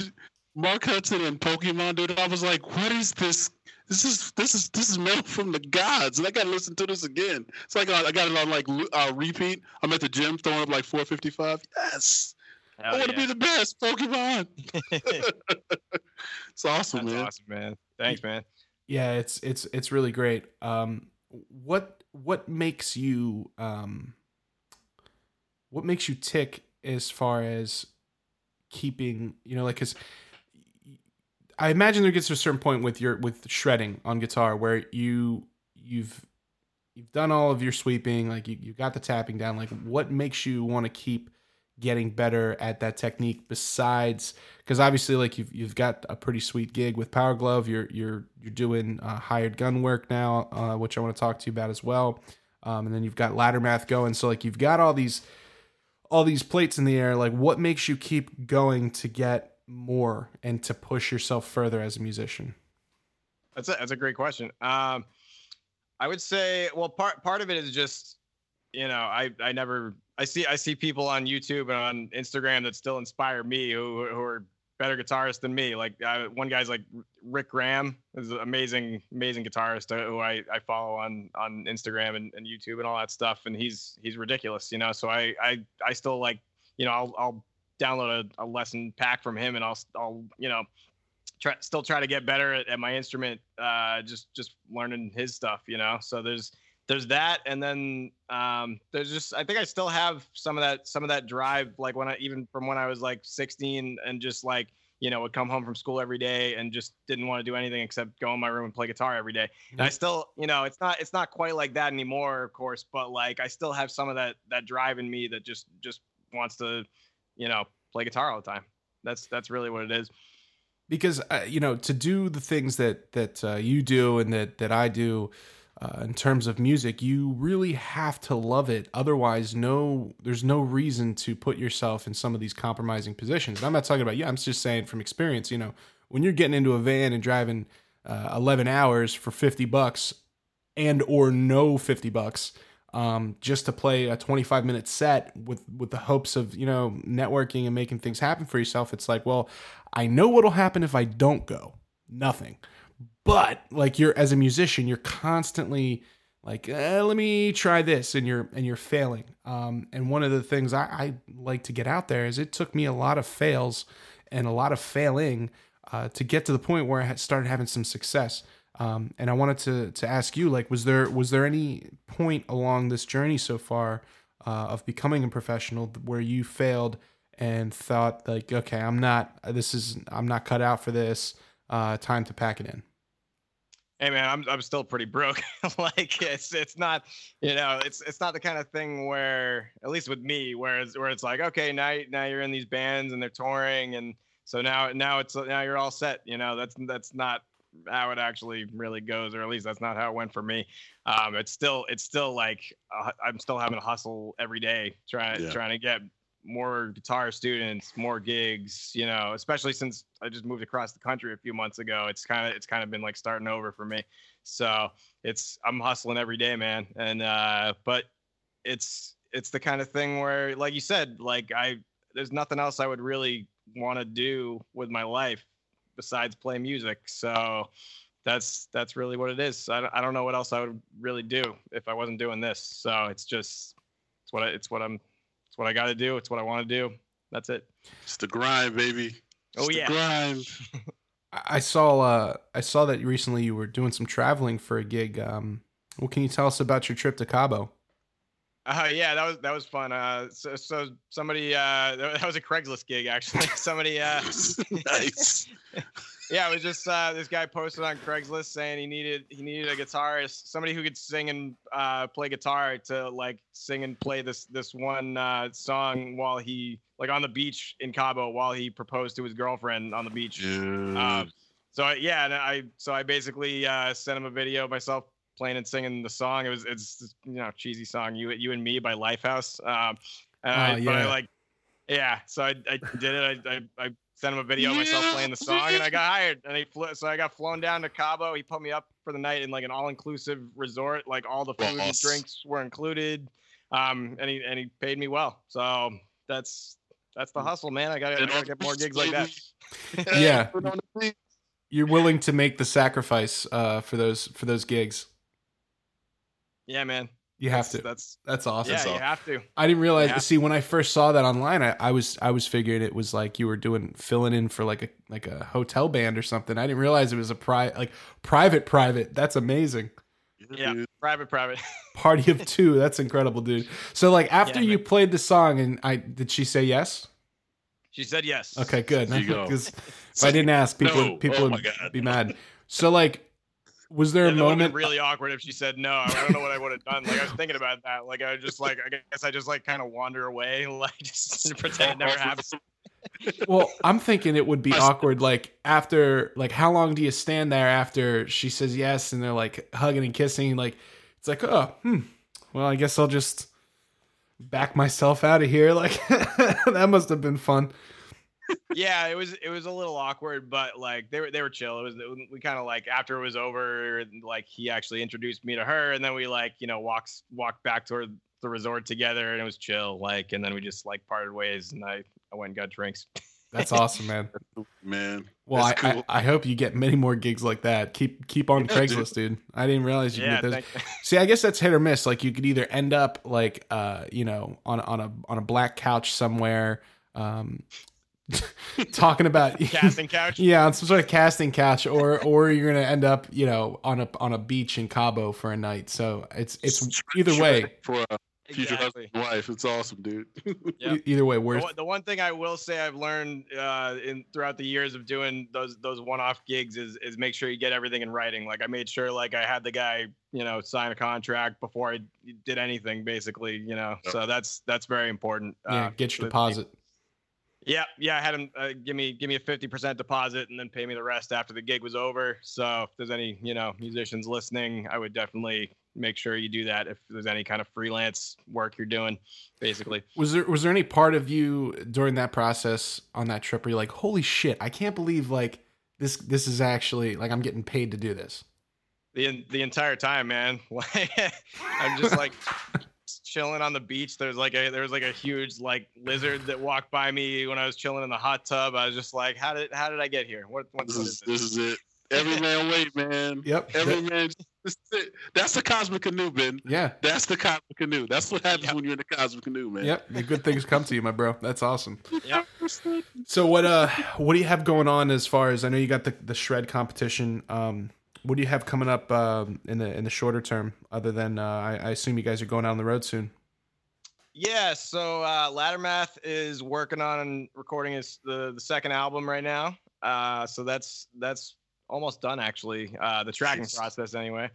Mark Hudson and Pokemon, dude. I was like, what is this? This is this is this is metal from the gods, and I gotta listen to this again. It's like I, I got it on like uh, repeat. I'm at the gym throwing up like four fifty-five. Yes, Hell I want to yeah. be the best Pokemon. It's awesome, That's man. Awesome, man. Thanks, man. Yeah, it's it's it's really great. Um, what what makes you um, what makes you tick as far as keeping you know like 'cause. I imagine there gets to a certain point with your with shredding on guitar where you you've you've done all of your sweeping, like you you got the tapping down. Like, what makes you want to keep getting better at that technique besides, because obviously like you've you've got a pretty sweet gig with Power Glove. You're you're you're doing uh, hired gun work now, uh, which I want to talk to you about as well. Um, and then you've got Lattermath going. So like you've got all these all these plates in the air. Like what makes you keep going to get more and to push yourself further as a musician? That's a that's a great question. Um, I would say, well, part part of it is just, you know, I I never. I see I see people on YouTube and on Instagram that still inspire me, who who are better guitarists than me. Like I, one guy's like Rick Graham is an amazing amazing guitarist who I, I follow on on Instagram and, and YouTube and all that stuff, and he's he's ridiculous, you know. So I I, I still like, you know, I'll I'll download a, a lesson pack from him, and I'll I'll you know try still try to get better at, at my instrument, uh just just learning his stuff, you know. So there's There's that, and then um, there's just, I think I still have some of that some of that drive, like when I even from when I was like sixteen, and just like, you know, would come home from school every day and just didn't want to do anything except go in my room and play guitar every day. And I still, you know, it's not it's not quite like that anymore, of course, but like I still have some of that that drive in me that just just wants to, you know, play guitar all the time. That's that's really what it is. Because uh, you know, to do the things that that uh, you do and that that I do. Uh, in terms of music, you really have to love it. Otherwise, no, there's no reason to put yourself in some of these compromising positions. And I'm not talking about, yeah, I'm just saying from experience, you know, when you're getting into a van and driving uh, eleven hours for fifty bucks and or no fifty bucks um, just to play a twenty-five minute set with, with the hopes of, you know, networking and making things happen for yourself. It's like, well, I know what'll happen if I don't go. Nothing. But like you're, as a musician, you're constantly like, eh, let me try this. And you're, and you're failing. Um, and one of the things I, I like to get out there is it took me a lot of fails and a lot of failing, uh, to get to the point where I had started having some success. Um, and I wanted to, to ask you, like, was there, was there any point along this journey so far, uh, of becoming a professional where you failed and thought like, okay, I'm not, this is, I'm not cut out for this, uh, time to pack it in? Hey man, I'm I'm still pretty broke. Like it's it's not, you know, it's it's not the kind of thing where, at least with me, where it's where it's like, okay, now now you're in these bands and they're touring, and so now now it's now you're all set. You know, that's that's not how it actually really goes, or at least that's not how it went for me. Um, it's still it's still like uh, I'm still having to hustle every day, trying yeah. trying to get more guitar students, more gigs, you know, especially since I just moved across the country a few months ago. It's kind of, it's kind of been like starting over for me. So it's, I'm hustling every day, man. And, uh, but it's, it's the kind of thing where, like you said, like I, there's nothing else I would really want to do with my life besides play music. So that's, that's really what it is. I don't, I don't know what else I would really do if I wasn't doing this. So it's just, it's what I, it's what I'm, what I got to do. It's what I want to do. That's it. It's the grind, baby. It's oh yeah. The grind. I saw, uh, I saw that recently you were doing some traveling for a gig. Um, what can you tell us about your trip to Cabo? Uh, yeah, that was, that was fun. Uh, so, so somebody, uh, that was a Craigslist gig actually. Somebody, uh, nice. Yeah, it was just, uh, this guy posted on Craigslist saying he needed, he needed a guitarist, somebody who could sing and, uh, play guitar to like sing and play this, this one, uh, song while he, like on the beach in Cabo, while he proposed to his girlfriend on the beach. Mm. Uh, so I, yeah, and I, so I basically, uh, sent him a video of myself playing and singing the song. It was, it's, you know, cheesy song, you, you and Me by Lifehouse. Um, and oh, I, yeah. But I like, yeah, so I, I did it. I, I, I sent him a video of myself yeah. playing the song, and I got hired. And he flew, so I got flown down to Cabo. He put me up for the night in like an all-inclusive resort, like all the food yes. and drinks were included. Um, and he and he paid me well. So that's that's the hustle, man. I got to get more gigs like that. Yeah, you're willing to make the sacrifice uh, for those for those gigs. Yeah, man. You have that's, to. That's that's awesome. Yeah, so, you have to. I didn't realize. Yeah. See, when I first saw that online, I, I was I was figuring it was like you were doing filling in for like a like a hotel band or something. I didn't realize it was a pri- like private private. That's amazing. Yeah, dude. private private. Party of two. That's incredible, dude. So like after yeah, you man. played the song, and I did she say yes? She said yes. Okay, good. Because if I didn't ask, people no. people oh would be mad. So like. was there yeah, a moment? It would have been really awkward if she said no. I don't know what I would have done. Like, I was thinking about that. Like, I just like, I guess I just like kind of wander away, like just pretend it never happened. Well, I'm thinking it would be awkward. Like after, like how long do you stand there after she says yes and they're like hugging and kissing? Like it's like, oh, hmm. Well, I guess I'll just back myself out of here. Like that must have been fun. Yeah, it was it was a little awkward, but like they were they were chill. It was we kind of like after it was over, like he actually introduced me to her, and then we like you know walks walked back toward the resort together, and it was chill. Like, and then we just like parted ways, and I. I went and got drinks. That's awesome, man. Man. Well, I, cool. I I hope you get many more gigs like that. Keep keep on yeah, Craigslist, dude. dude. I didn't realize you yeah, could get those. See, I guess that's hit or miss. Like you could either end up like uh, you know, on on a on a black couch somewhere, um talking about casting couch. Yeah, on some sort of casting couch, or or you're gonna end up, you know, on a on a beach in Cabo for a night. So it's it's either way. For a- Future exactly. husband, wife, it's awesome, dude. Yep. Either way, worth. The, the one thing I will say I've learned uh, in throughout the years of doing those those one-off gigs is is make sure you get everything in writing. Like I made sure, like I had the guy, you know, sign a contract before I did anything, basically, you know. Yep. So that's that's very important. Yeah, uh, get your deposit. Yeah, yeah, I had him uh, give me give me a fifty percent deposit and then pay me the rest after the gig was over. So if there's any, you know, musicians listening, I would definitely make sure you do that if there's any kind of freelance work you're doing, basically. Was there was there any part of you during that process on that trip where you're like, holy shit, I can't believe like this this is actually like I'm getting paid to do this? The the entire time, man. I'm just like chilling on the beach. There's like a there was like a huge like lizard that walked by me when I was chilling in the hot tub. I was just like, how did how did I get here? What, what this, is, this is it. Every man wait, man. Yep. Every man. That's the cosmic canoe, Ben. Yeah. That's the cosmic canoe. That's what happens yep. when you're in the cosmic canoe, man. Yep. The good things come to you, my bro. That's awesome. Yep. So what uh what do you have going on as far as I know you got the, the shred competition. Um What do you have coming up um, in the in the shorter term, other than uh, I, I assume you guys are going out on the road soon? Yeah, so uh, Lattermath is working on recording his the, the second album right now. Uh, so that's that's almost done actually. Uh, the tracking Jeez. process anyway.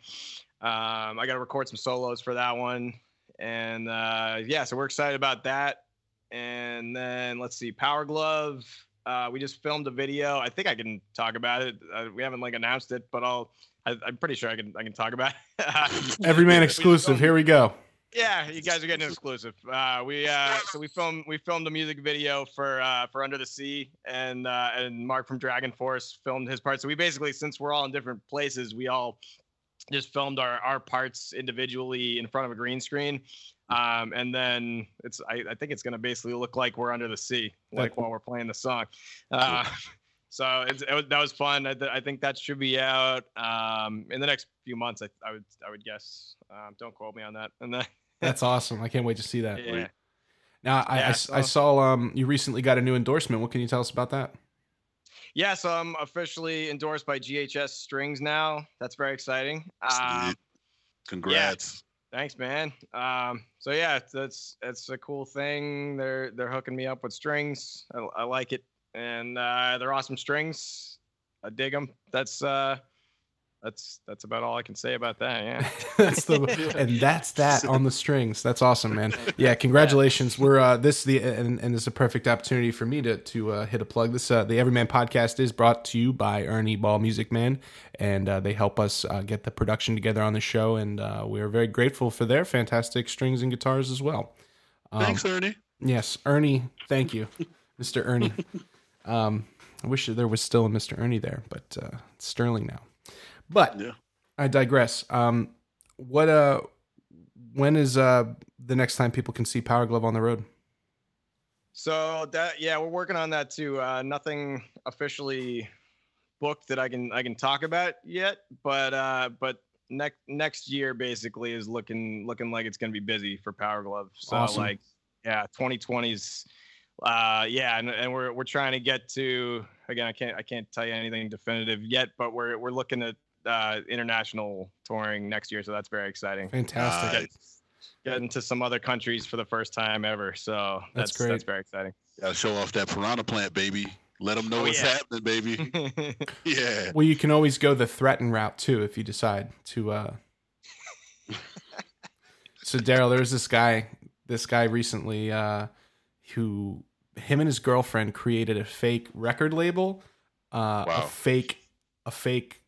Um, I got to record some solos for that one, and uh, yeah, so we're excited about that. And then let's see, Power Glove. Uh, we just filmed a video. I think I can talk about it. Uh, we haven't like announced it, but I'll. I, I'm pretty sure I can. I can talk about it. Every man exclusive. Here we go. Yeah, you guys are getting exclusive. Uh, we uh, so we filmed we filmed a music video for uh, for Under the Sea, and uh, and Mark from Dragon Force filmed his part. So we basically, since we're all in different places, we all just filmed our, our parts individually in front of a green screen. Um, and then it's, I, I think it's going to basically look like we're under the sea, like while we're playing the song. Uh, so it's, it was, that was fun. I, th- I think that should be out, um, in the next few months. I, I would, I would guess, um, don't quote me on that. And then that's awesome. I can't wait to see that. Yeah. Now I, yeah, I, so. I saw, um, you recently got a new endorsement. What can you tell us about that? Yeah. So I'm officially endorsed by G H S Strings now. That's very exciting. Um, congrats. Yeah. Thanks, man. Um, so yeah, that's that's a cool thing. They're they're hooking me up with strings. I, I like it, and uh, they're awesome strings. I dig them. That's uh, that's that's about all I can say about that. Yeah, that's the and that's that on the strings. That's awesome, man. Yeah, congratulations. Yeah. We're uh, this the and, and it's a perfect opportunity for me to to uh, hit a plug. This uh, the Everyman Podcast is brought to you by Ernie Ball Music Man. And uh, they help us uh, get the production together on the show, and uh, we are very grateful for their fantastic strings and guitars as well. Um, Thanks, Ernie. Yes, Ernie. Thank you, Mister Ernie. Um, I wish there was still a Mister Ernie there, but uh, it's Sterling now. But yeah. I digress. Um, what? Uh, when is uh, the next time people can see Power Glove on the road? So that yeah, we're working on that too. Uh, nothing officially book that I can I can talk about yet, but uh, but next next year basically is looking looking like it's gonna be busy for Power Glove. So awesome. like yeah, twenty twenties, uh, yeah, and, and we're we're trying to get to again. I can't I can't tell you anything definitive yet, but we're we're looking at uh, international touring next year, so that's very exciting. Fantastic. Uh, get, getting to some other countries for the first time ever, so that's that's, great. That's very exciting. Gotta show off that piranha plant, baby. Let them know oh, what's yeah. happening, baby. Yeah. Well, you can always go the Threatin route, too, if you decide to. Uh... So, Daryl, there was this guy, this guy recently uh, who, him and his girlfriend created a fake record label, uh, wow. a fake a fake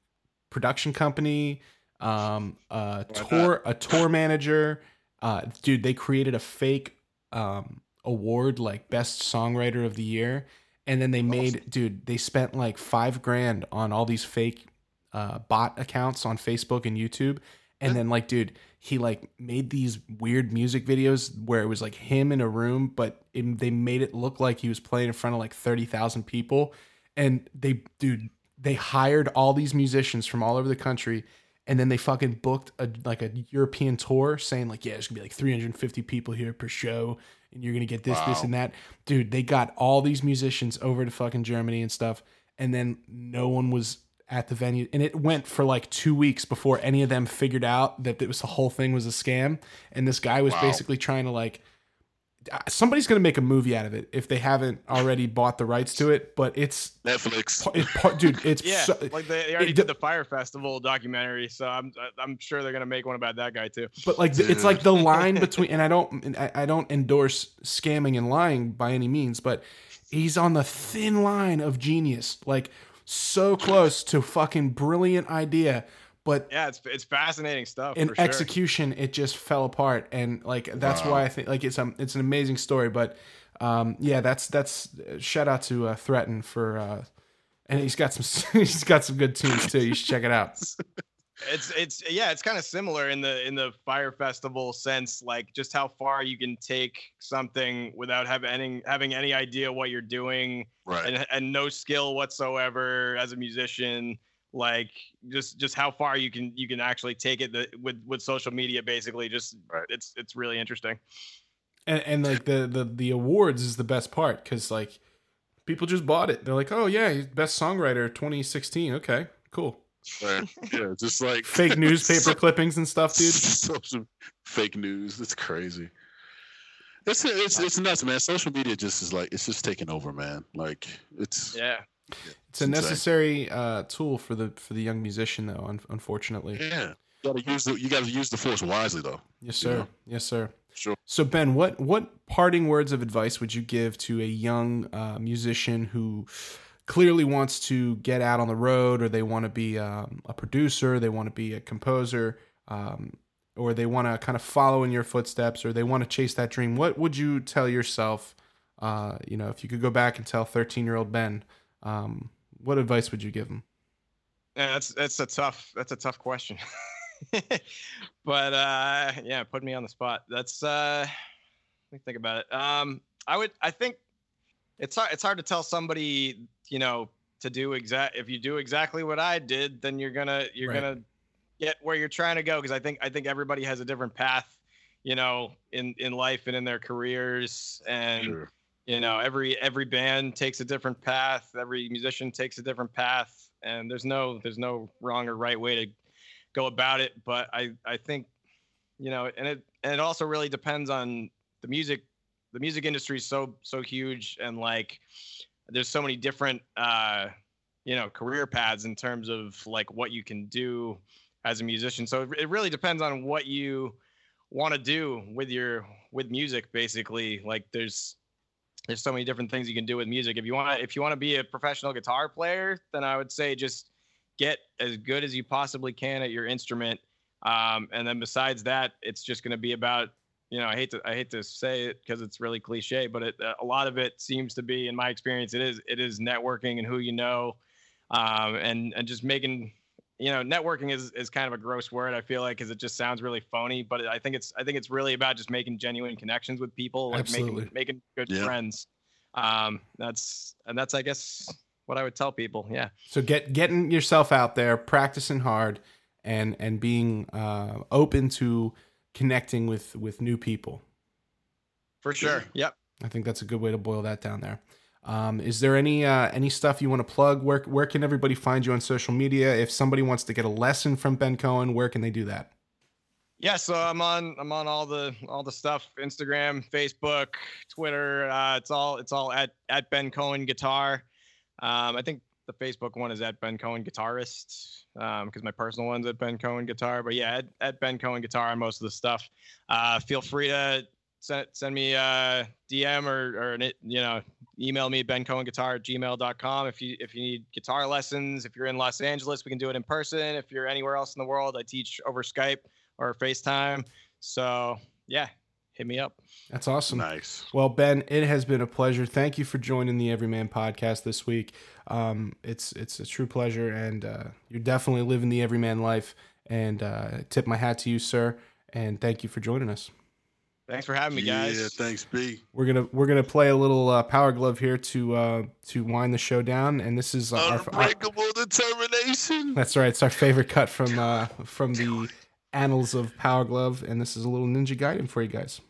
production company, um, a Why tour not? a tour manager. Uh, dude, they created a fake um, award, like Best Songwriter of the Year. And then they made, awesome. dude, they spent like five grand on all these fake uh, bot accounts on Facebook and YouTube. And yeah. then like, dude, he like made these weird music videos where it was like him in a room, but it, they made it look like he was playing in front of like thirty thousand people. And they, dude, they hired all these musicians from all over the country. And then they fucking booked a like a European tour saying like, yeah, there's gonna be like three hundred fifty people here per show. And you're going to get this, wow. this, and that. Dude, they got all these musicians over to fucking Germany and stuff. And then no one was at the venue. And it went for like two weeks before any of them figured out that it was the whole thing was a scam. And this guy was wow. basically trying to like... Somebody's going to make a movie out of it if they haven't already bought the rights to it. But it's... Netflix. It, it, dude, it's... yeah, so, like they, they already it, did the Fyre Festival documentary. So I'm I'm sure they're going to make one about that guy too. But like dude. It's like the line between... And I don't and I, I don't endorse scamming and lying by any means. But he's on the thin line of genius. Like so close to fucking brilliant idea. But yeah, it's it's fascinating stuff. In for sure. execution, it just fell apart, and like that's wow. why I think like it's um it's an amazing story. But um yeah, that's that's uh, shout out to uh, Threatin for uh, and he's got some he's got some good tunes too. You should check it out. It's it's yeah, it's kind of similar in the in the Fyre Festival sense, like just how far you can take something without having any, having any idea what you're doing, right? And and no skill whatsoever as a musician. Like just, just how far you can you can actually take it the, with with social media, basically. Just it's it's really interesting. And, and like the, the the awards is the best part because like people just bought it. They're like, oh yeah, best songwriter twenty sixteen. Okay, cool. Right. Yeah, just like fake newspaper so, clippings and stuff, dude. Social fake news. It's crazy. It's it's it's nuts, man. Social media just is like it's just taking over, man. Like it's yeah. It's a necessary uh, tool for the for the young musician, though. Un- unfortunately, yeah, you gotta use the you gotta use the force wisely, though. Yes, sir. You know? Yes, sir. Sure. So, Ben, what what parting words of advice would you give to a young uh, musician who clearly wants to get out on the road, or they want to be um, a producer, they want to be a composer, um, or they want to kind of follow in your footsteps, or they want to chase that dream? What would you tell yourself? Uh, you know, if you could go back and tell thirteen-year-old Ben. Um, what advice would you give them? Yeah, that's, that's a tough, that's a tough question, but, uh, yeah, put me on the spot. That's, uh, let me think about it. Um, I would, I think it's hard, it's hard to tell somebody, you know, to do exact, if you do exactly what I did, then you're gonna, you're right. gonna get where you're trying to go. Cause I think, I think everybody has a different path, you know, in, in life and in their careers and, sure. You know, every every band takes a different path. Every musician takes a different path, and there's no there's no wrong or right way to go about it. But I, I think, you know, and it and it also really depends on the music. The music industry is so so huge, and like there's so many different uh, you know career paths in terms of like what you can do as a musician. So it, it really depends on what you want to do with your with music. Basically, like there's There's so many different things you can do with music. If you want to, if you want to be a professional guitar player, then I would say just get as good as you possibly can at your instrument. Um, and then besides that, it's just going to be about, you know, I hate to, I hate to say it because it's really cliche, but it, a lot of it seems to be, in my experience, it is, it is networking and who you know, um, and and just making, you know, networking is is kind of a gross word. I feel like because it just sounds really phony, but I think it's I think it's really about just making genuine connections with people, like making, making good yeah. friends. Um, that's and that's I guess what I would tell people. Yeah. So get getting yourself out there, practicing hard, and and being uh, open to connecting with with new people. For sure. Yep. I think that's a good way to boil that down there. Um, is there any uh, any stuff you want to plug? Where where can everybody find you on social media? If somebody wants to get a lesson from Ben Cohen, where can they do that? Yeah, so I'm on I'm on all the all the stuff: Instagram, Facebook, Twitter. Uh, it's all it's all at at Ben Cohen Guitar. Um, I think the Facebook one is at Ben Cohen Guitarist, um, because my personal one's at Ben Cohen Guitar. But yeah, at, at Ben Cohen Guitar on most of the stuff. Uh, feel free to send send me a D M or or an, you know email me ben cohen guitar at gmail dot com if you if you need guitar lessons. If you're in Los Angeles, we can do it in person. If you're anywhere else in the world, I teach over Skype or FaceTime. So yeah, hit me up. That's awesome. Nice. Well, Ben, it has been a pleasure. Thank you for joining the Everyman Podcast this week. Um, it's it's a true pleasure, and uh, you're definitely living the Everyman life. And uh, tip my hat to you, sir. And thank you for joining us. Thanks for having me, guys. Yeah, thanks, B. We're gonna we're gonna play a little uh, Power Glove here to uh, to wind the show down, and this is uh, Unbreakable our, our, Determination. That's right. It's our favorite cut from uh, from the annals of Power Glove, and this is a little Ninja Gaiden for you guys.